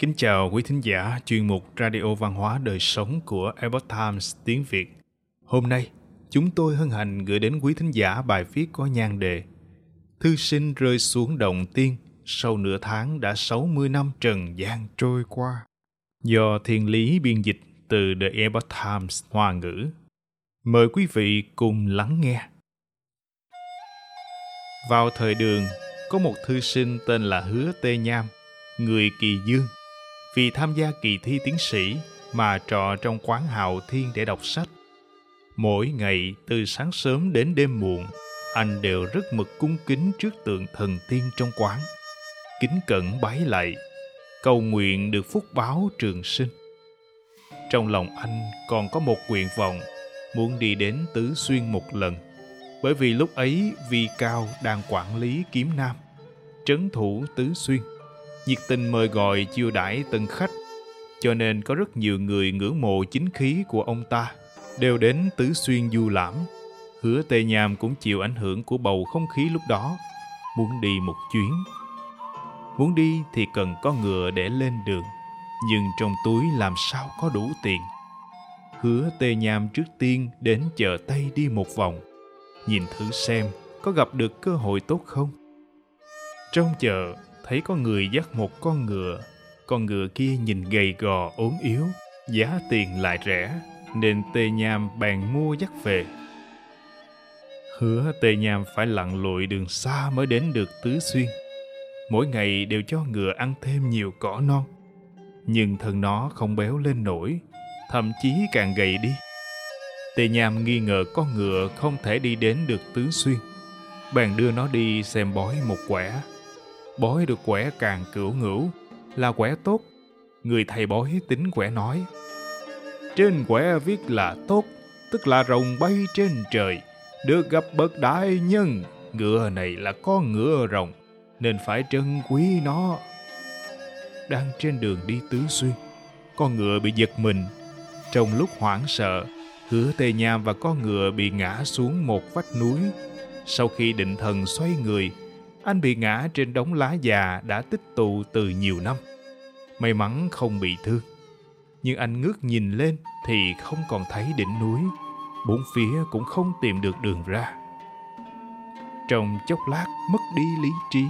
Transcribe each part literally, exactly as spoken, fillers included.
Kính chào quý thính giả chuyên mục Radio Văn hóa Đời Sống của Epoch Times tiếng Việt. Hôm nay, chúng tôi hân hạnh gửi đến quý thính giả bài viết có nhan đề Thư sinh rơi xuống động tiên, sau nửa tháng đã sáu mươi năm trần gian trôi qua, do Thiên Lý biên dịch từ The Epoch Times Hoa ngữ. Mời quý vị cùng lắng nghe. Vào thời Đường, có một thư sinh tên là Hứa Tê Nham, người Kỳ Dương. Vì tham gia kỳ thi tiến sĩ mà trọ trong quán Hạo Thiên để đọc sách. Mỗi ngày từ sáng sớm đến đêm muộn, anh đều rất mực cung kính trước tượng thần tiên trong quán, kính cẩn bái lạy, cầu nguyện được phúc báo trường sinh. Trong lòng anh còn có một nguyện vọng, muốn đi đến Tứ Xuyên một lần, bởi vì lúc ấy Vi Cao đang quản lý Kiếm Nam, trấn thủ Tứ Xuyên, nhiệt tình mời gọi chiêu đãi tân khách, cho nên có rất nhiều người ngưỡng mộ chính khí của ông ta, đều đến Tứ Xuyên du lãm. Hứa Tê Nham cũng chịu ảnh hưởng của bầu không khí lúc đó, muốn đi một chuyến. Muốn đi thì cần có ngựa để lên đường, nhưng trong túi làm sao có đủ tiền. Hứa Tê Nham trước tiên đến chợ Tây đi một vòng, nhìn thử xem có gặp được cơ hội tốt không. Trong chợ, thấy có người dắt một con ngựa, con ngựa kia nhìn gầy gò ốm yếu, giá tiền lại rẻ, nên Tê Nham bèn mua dắt về. Hứa Tê Nham phải lặn lội đường xa mới đến được Tứ Xuyên. Mỗi ngày đều cho ngựa ăn thêm nhiều cỏ non, nhưng thân nó không béo lên nổi, thậm chí càng gầy đi. Tê Nham nghi ngờ con ngựa không thể đi đến được Tứ Xuyên, bèn đưa nó đi xem bói một quẻ. Bói được quẻ càng cửu ngửu, là quẻ tốt. Người thầy bói tính quẻ nói: trên quẻ viết là tốt, tức là rồng bay trên trời, được gặp bậc đại nhân. Ngựa này là con ngựa rồng, nên phải trân quý nó. Đang trên đường đi Tứ Xuyên, con ngựa bị giật mình. Trong lúc hoảng sợ, Hứa Tê Nham và con ngựa bị ngã xuống một vách núi. Sau khi định thần xoay người, anh bị ngã trên đống lá già đã tích tụ từ nhiều năm. May mắn không bị thương, nhưng anh ngước nhìn lên thì không còn thấy đỉnh núi, bốn phía cũng không tìm được đường ra. Trong chốc lát mất đi lý trí,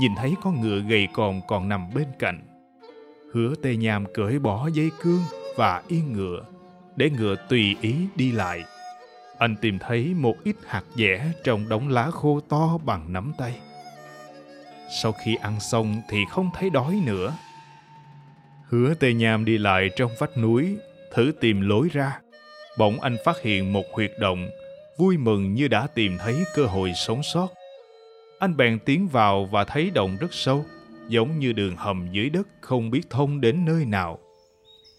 nhìn thấy con ngựa gầy còm còn nằm bên cạnh. Hứa Tê Nham cởi bỏ dây cương và yên ngựa, để ngựa tùy ý đi lại. Anh tìm thấy một ít hạt dẻ trong đống lá khô to bằng nắm tay. Sau khi ăn xong thì không thấy đói nữa. Hứa Tê Nham đi lại trong vách núi, thử tìm lối ra. Bỗng anh phát hiện một huyệt động, vui mừng như đã tìm thấy cơ hội sống sót. Anh bèn tiến vào và thấy động rất sâu, giống như đường hầm dưới đất không biết thông đến nơi nào.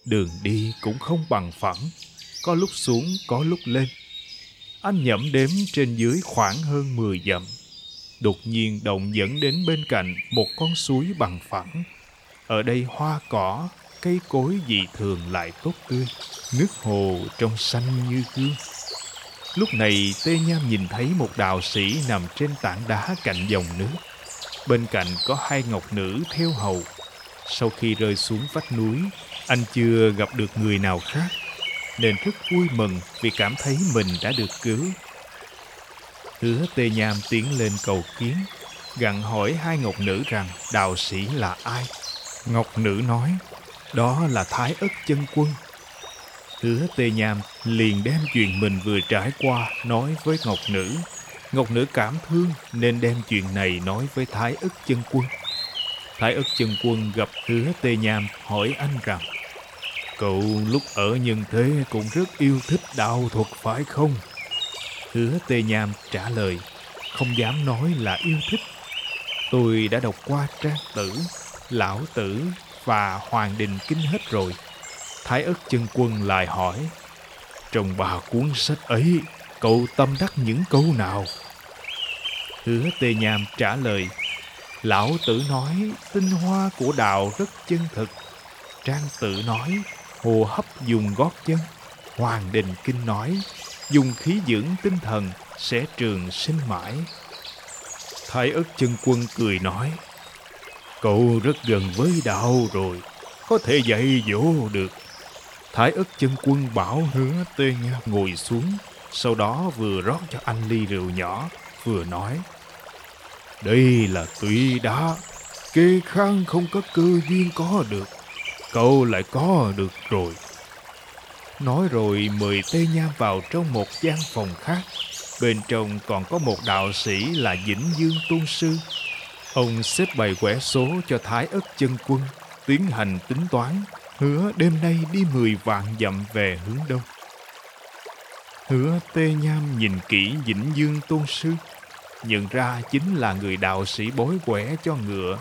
Đường đi cũng không bằng phẳng, có lúc xuống có lúc lên. Anh nhẩm đếm trên dưới khoảng hơn mười dặm. Đột nhiên động dẫn đến bên cạnh một con suối bằng phẳng. Ở đây hoa cỏ, cây cối dị thường lại tốt tươi, nước hồ trong xanh như gương. Lúc này Tê Nham nhìn thấy một đạo sĩ nằm trên tảng đá cạnh dòng nước. Bên cạnh có hai ngọc nữ theo hầu. Sau khi rơi xuống vách núi, anh chưa gặp được người nào khác, nên rất vui mừng vì cảm thấy mình đã được cứu. Hứa Tê Nham tiến lên cầu kiến, gặng hỏi hai ngọc nữ rằng đạo sĩ là ai. Ngọc nữ nói, đó là Thái Ất Chân Quân. Hứa Tê Nham liền đem chuyện mình vừa trải qua nói với ngọc nữ. Ngọc nữ cảm thương nên đem chuyện này nói với Thái Ất Chân Quân. Thái Ất Chân Quân gặp Hứa Tê Nham hỏi anh rằng, cậu lúc ở nhân thế cũng rất yêu thích đạo thuật phải không? Hứa Tê Nham trả lời, không dám nói là yêu thích. Tôi đã đọc qua Trang Tử, Lão Tử và Hoàng Đình Kinh hết rồi. Thái Ất Chân Quân lại hỏi, trong ba cuốn sách ấy, cậu tâm đắc những câu nào? Hứa Tê Nham trả lời, Lão Tử nói tinh hoa của đạo rất chân thực. Trang Tử nói, hô hấp dùng gót chân. Hoàng Đình Kinh nói, dùng khí dưỡng tinh thần sẽ trường sinh mãi. Thái Ất Chân Quân cười nói, cậu rất gần với đạo rồi, có thể dạy dỗ được. Thái Ất Chân Quân bảo Hứa Tê Nham ngồi xuống, sau đó vừa rót cho anh ly rượu nhỏ, vừa nói: Đây là tụy đá, kê khang không có cơ duyên có được, cậu lại có được rồi. Nói rồi mời Tê Nham vào trong một gian phòng khác, bên trong còn có một đạo sĩ là Vĩnh Dương Tôn Sư. Ông xếp bày quẻ số cho Thái Ất Chân Quân, tiến hành tính toán, hứa đêm nay đi mười vạn dặm về hướng đông. Hứa Tê Nham nhìn kỹ Vĩnh Dương Tôn Sư, nhận ra chính là người đạo sĩ bói quẻ cho ngựa.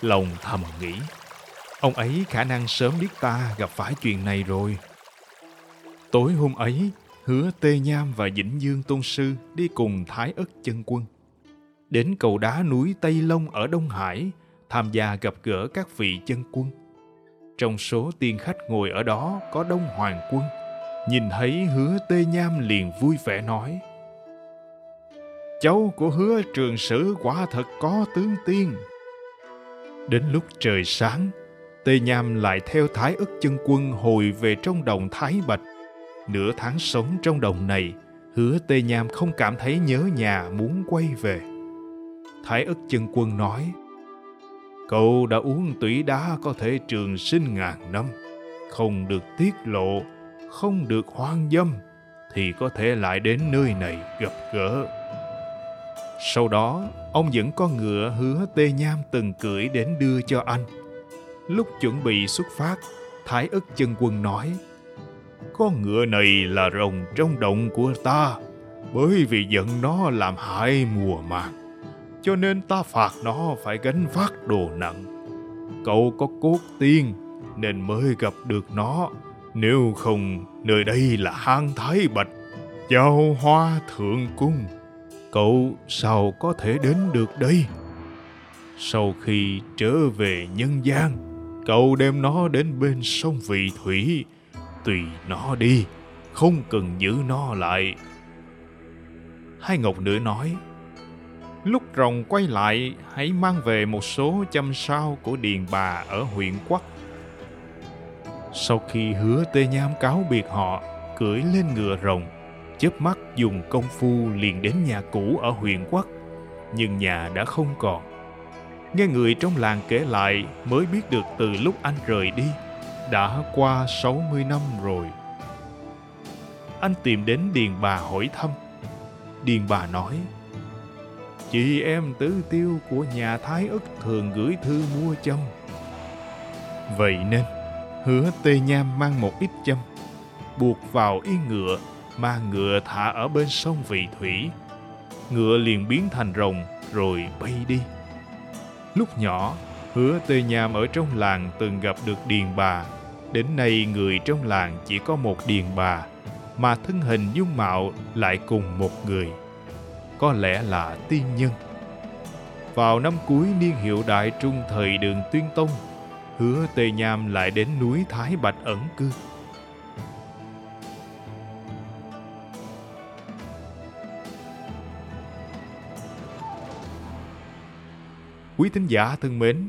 Lòng thầm nghĩ, ông ấy khả năng sớm biết ta gặp phải chuyện này rồi. Tối hôm ấy, Hứa Tê Nham và Vĩnh Dương Tôn Sư đi cùng Thái Ất Chân Quân đến cầu đá núi Tây Long ở Đông Hải, tham gia gặp gỡ các vị chân quân. Trong số tiên khách ngồi ở đó có Đông Hoàng Quân, nhìn thấy Hứa Tê Nham liền vui vẻ nói: Cháu của Hứa Trường Sử quả thật có tướng tiên. Đến lúc trời sáng, Tê Nham lại theo Thái Ất Chân Quân hồi về trong đồng Thái Bạch. Nửa tháng sống trong đồng này, Hứa Tê Nham không cảm thấy nhớ nhà muốn quay về. Thái Ất Chân Quân nói: Cậu đã uống tủy đá có thể trường sinh ngàn năm, không được tiết lộ, không được hoang dâm, thì có thể lại đến nơi này gặp gỡ. Sau đó, ông dẫn con ngựa Hứa Tê Nham từng cưỡi đến đưa cho anh. Lúc chuẩn bị xuất phát, Thái Ất Chân Quân nói: Con ngựa này là rồng trong động của ta, bởi vì giận nó làm hại mùa màng, cho nên ta phạt nó phải gánh vác đồ nặng. Cậu có cốt tiên nên mới gặp được nó, nếu không nơi đây là hang Thái Bạch, giao hoa thượng cung, cậu sao có thể đến được đây? Sau khi trở về nhân gian, cậu đem nó đến bên sông Vị Thủy, tùy nó đi, không cần giữ nó lại. Hai Ngọc Nữ nói: Lúc rồng quay lại, hãy mang về một số châm sao của Điền Bà ở huyện Quắc. Sau khi Hứa Tê Nham cáo biệt họ, cưỡi lên ngựa rồng, chớp mắt dùng công phu liền đến nhà cũ ở huyện Quắc, nhưng nhà đã không còn. Nghe người trong làng kể lại mới biết được từ lúc anh rời đi đã qua sáu mươi năm rồi. Anh tìm đến Điền Bà hỏi thăm. Điền Bà nói: Chị em Tứ Tiêu của nhà Thái Ức thường gửi thư mua châm. Vậy nên Hứa Tê Nham mang một ít châm, buộc vào yên ngựa, mang ngựa thả ở bên sông Vị Thủy. Ngựa liền biến thành rồng rồi bay đi. Lúc nhỏ, Hứa Tê Nham ở trong làng từng gặp được Điền Bà. Đến nay người trong làng chỉ có một Điền Bà, mà thân hình dung mạo lại cùng một người, có lẽ là tiên nhân. Vào năm cuối niên hiệu Đại Trung thời Đường Tuyên Tông, Hứa Tê Nham lại đến núi Thái Bạch ẩn cư. Quý thính giả thân mến,